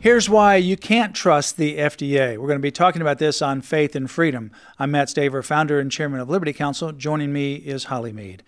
Here's why you can't trust the FDA. We're going to be talking about this on Faith and Freedom. I'm Matt Staver, founder and chairman of Liberty Counsel. Joining me is Holly Mead.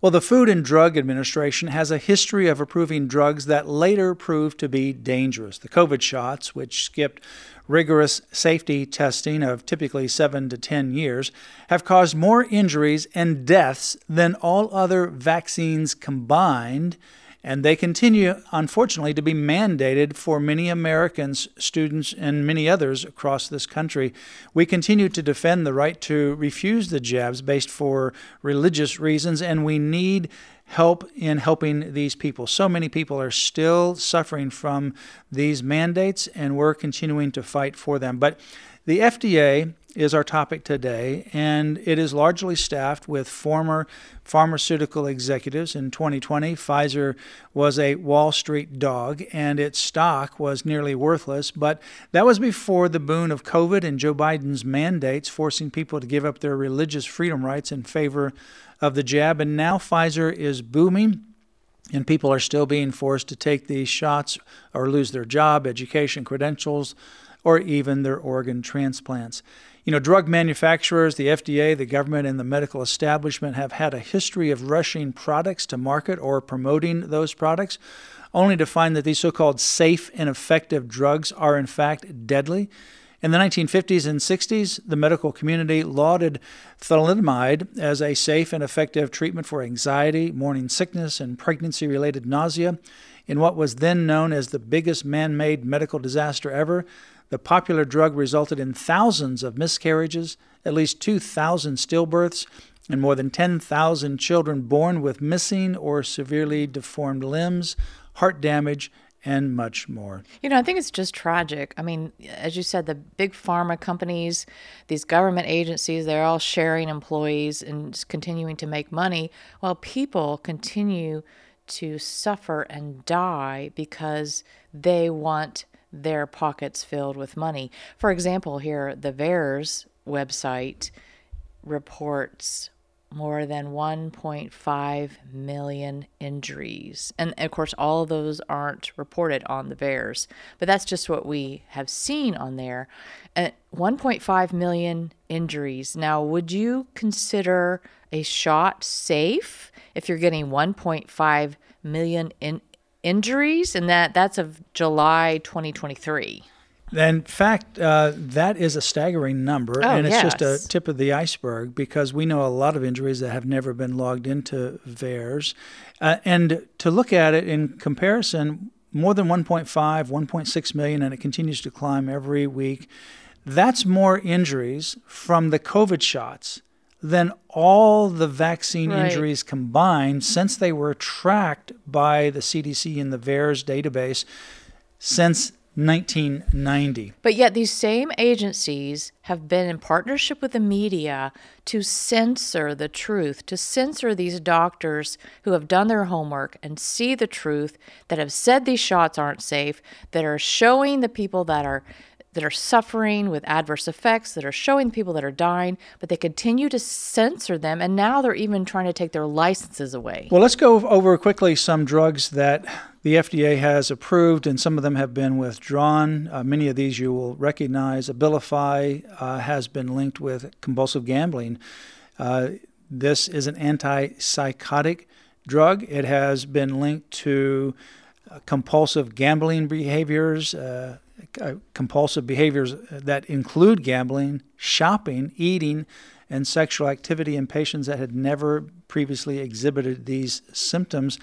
Well, the Food and Drug Administration has a history of approving drugs that later proved to be dangerous. The COVID shots, which skipped rigorous safety testing of typically 7 to 10 years, have caused more injuries and deaths than all other vaccines combined. And they continue, unfortunately, to be mandated for many Americans, students, and many others across this country. We continue to defend the right to refuse the jabs based for religious reasons, and we need help in helping these people. So many people are still suffering from these mandates, and we're continuing to fight for them. But the FDA is our topic today, and it is largely staffed with former pharmaceutical executives. In 2020, Pfizer was a Wall Street dog, and its stock was nearly worthless, but that was before the boon of COVID and Joe Biden's mandates, forcing people to give up their religious freedom rights in favor of the jab. And now Pfizer is booming, and people are still being forced to take these shots or lose their job, education, credentials, or even their organ transplants. You know, drug manufacturers, the FDA, the government, and the medical establishment have had a history of rushing products to market or promoting those products, only to find that these so-called safe and effective drugs are in fact deadly. In the 1950s and 60s, the medical community lauded thalidomide as a safe and effective treatment for anxiety, morning sickness, and pregnancy-related nausea. In what was then known as the biggest man-made medical disaster ever, the popular drug resulted in thousands of miscarriages, at least 2,000 stillbirths, and more than 10,000 children born with missing or severely deformed limbs, heart damage, and much more. You know, I think it's just tragic. I mean, as you said, the big pharma companies, these government agencies, they're all sharing employees and just continuing to make money, while people continue to suffer and die because they want their pockets filled with money. For example, here, the VAERS website reports more than 1.5 million injuries. And of course, all of those aren't reported on the VAERS, but that's just what we have seen on there. 1.5 million injuries. Now, would you consider a shot safe if you're getting 1.5 million injuries? And that's of July 2023. In fact, that is a staggering number, and it's yes, just a tip of the iceberg, because we know a lot of injuries that have never been logged into VAERS. And to look at it in comparison, more than 1.5, 1.6 million, and it continues to climb every week. That's more injuries from the COVID shots than all the vaccine injuries combined since they were tracked by the CDC and the VAERS database since 1990. But yet these same agencies have been in partnership with the media to censor the truth, to censor these doctors who have done their homework and see the truth, that have said these shots aren't safe, that are showing the people that are suffering with adverse effects, that are showing people that are dying, but they continue to censor them, and now they're even trying to take their licenses away. Well, let's go over quickly some drugs that the FDA has approved, and some of them have been withdrawn. Many of these you will recognize. Abilify has been linked with compulsive gambling. This is an antipsychotic drug. It has been linked to compulsive gambling behaviors, compulsive behaviors that include gambling, shopping, eating, and sexual activity in patients that had never previously exhibited these symptoms.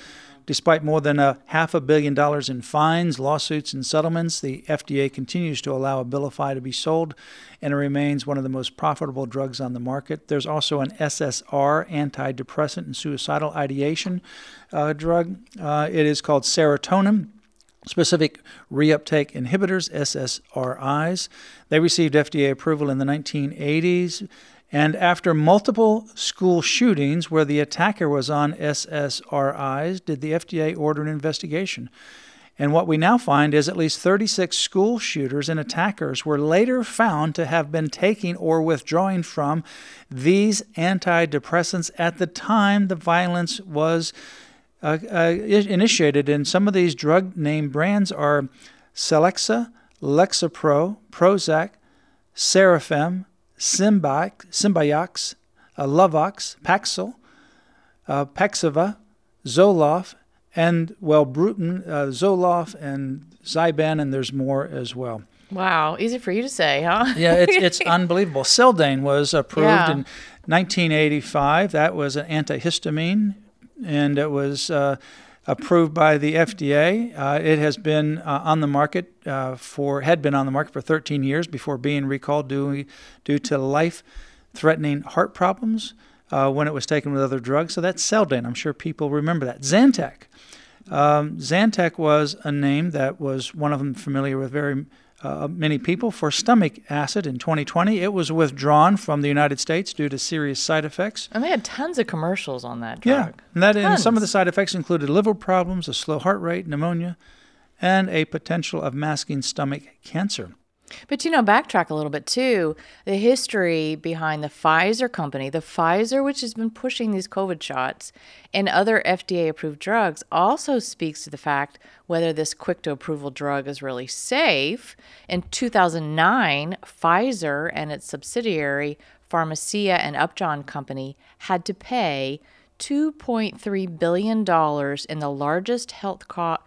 Despite more than $500 million in fines, lawsuits, and settlements, the FDA continues to allow Abilify to be sold, and it remains one of the most profitable drugs on the market. There's also an SSR, antidepressant and suicidal ideation drug. It is called serotonin. specific reuptake inhibitors, SSRIs. They received FDA approval in the 1980s. And after multiple school shootings where the attacker was on SSRIs, did the FDA order an investigation. And what we now find is at least 36 school shooters and attackers were later found to have been taking or withdrawing from these antidepressants at the time the violence was initiated. And some of these drug name brands are Celexa, Lexapro, Prozac, Serafem, Symbiox, Luvox, Paxil, Paxeva, Zoloft, and, well, Bruton, Zoloft, and Zyban, and there's more as well. Wow, easy for you to say, huh? Yeah, it's unbelievable. Seldane was approved in 1985. That was an antihistamine, and it was approved by the FDA. It has been on the market for 13 years before being recalled due to life-threatening heart problems when it was taken with other drugs. So that's Seldane. I'm sure people remember that. Zantac. Zantac was a name that was one of them familiar with very many people for stomach acid in 2020. It was withdrawn from the United States due to serious side effects. And they had tons of commercials on that drug. Yeah, and some of the side effects included liver problems, a slow heart rate, pneumonia, and a potential of masking stomach cancer. But, backtrack a little bit, too. The history behind the Pfizer company, which has been pushing these COVID shots and other FDA-approved drugs, also speaks to the fact whether this quick-to-approval drug is really safe. In 2009, Pfizer and its subsidiary, Pharmacia and Upjohn Company, had to pay $2.3 billion in the largest healthcare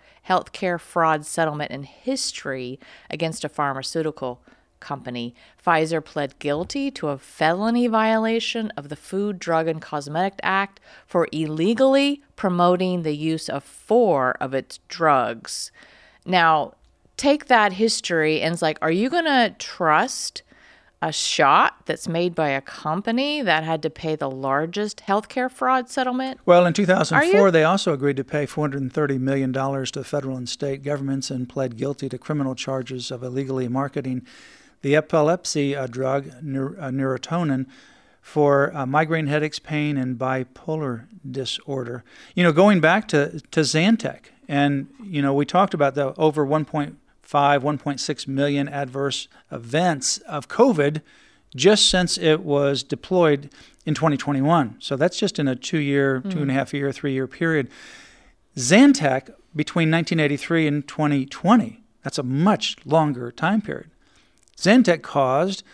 fraud settlement in history against a pharmaceutical company. Pfizer pled guilty to a felony violation of the Food, Drug, and Cosmetic Act for illegally promoting the use of 4 of its drugs. Now, take that history and it's like, are you going to trust a shot that's made by a company that had to pay the largest healthcare fraud settlement? Well, in 2004, they also agreed to pay $430 million to federal and state governments and pled guilty to criminal charges of illegally marketing the epilepsy drug Neurontin for migraine headaches, pain, and bipolar disorder. Going back to Zantac, and, we talked about the over 1.6 million adverse events of COVID just since it was deployed in 2021. So that's just in a 3-year period. Zantac, between 1983 and 2020, that's a much longer time period. Zantac caused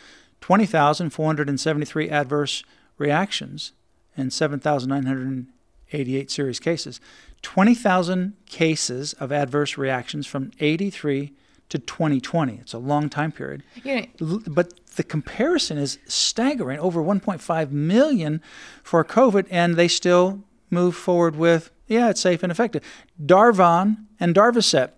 20,473 adverse reactions and 7,988 serious cases. 20,000 cases of adverse reactions from 83 to 2020. It's a long time period. Yeah. But the comparison is staggering, over 1.5 million for COVID, and they still move forward with, it's safe and effective. Darvon and Darvocet,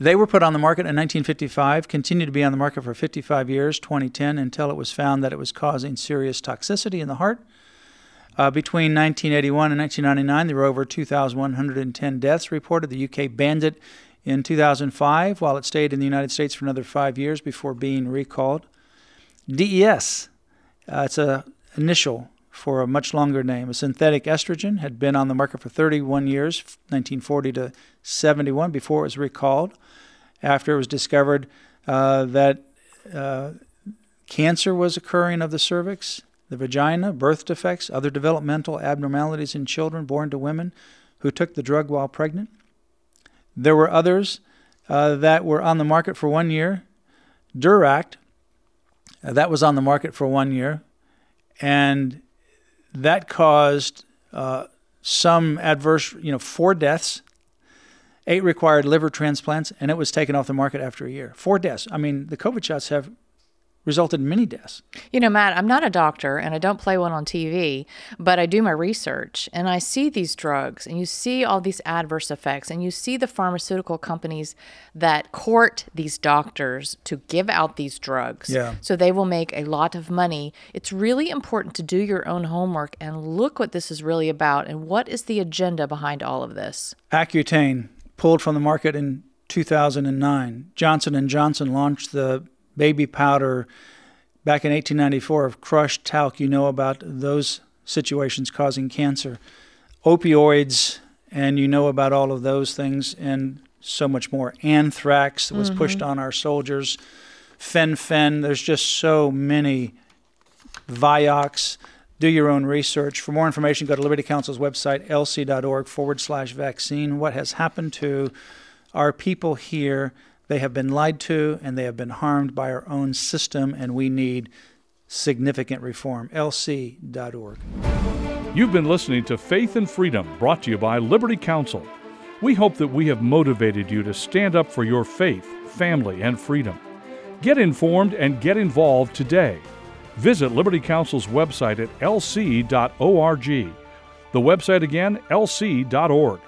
they were put on the market in 1955, continued to be on the market for 55 years, 2010, until it was found that it was causing serious toxicity in the heart. Between 1981 and 1999, there were over 2,110 deaths reported. The UK banned it in 2005, while it stayed in the United States for another 5 years before being recalled. DES, it's an initial for a much longer name. A synthetic estrogen had been on the market for 31 years, 1940 to 71, before it was recalled. After it was discovered that cancer was occurring of the cervix, the vagina, birth defects, other developmental abnormalities in children born to women who took the drug while pregnant. There were others that were on the market for 1 year. Duract, that was on the market for 1 year, and that caused some adverse, 4 deaths. 8 required liver transplants, and it was taken off the market after a year. 4 deaths. The COVID shots have resulted in many deaths. Matt, I'm not a doctor, and I don't play one on TV, but I do my research, and I see these drugs, and you see all these adverse effects, and you see the pharmaceutical companies that court these doctors to give out these drugs. Yeah. So they will make a lot of money. It's really important to do your own homework and look what this is really about, and what is the agenda behind all of this. Accutane, pulled from the market in 2009. Johnson and Johnson launched the baby powder back in 1894 of crushed talc. You know about those situations causing cancer. Opioids, and you know about all of those things and so much more. Anthrax was pushed on our soldiers. Fen-fen, there's just so many. Vioxx. Do your own research. For more information, go to Liberty Counsel's website, LC.org/vaccine. What has happened to our people here? They have been lied to, and they have been harmed by our own system, and we need significant reform. LC.org. You've been listening to Faith and Freedom, brought to you by Liberty Counsel. We hope that we have motivated you to stand up for your faith, family, and freedom. Get informed and get involved today. Visit Liberty Counsel's website at lc.org. The website again, lc.org.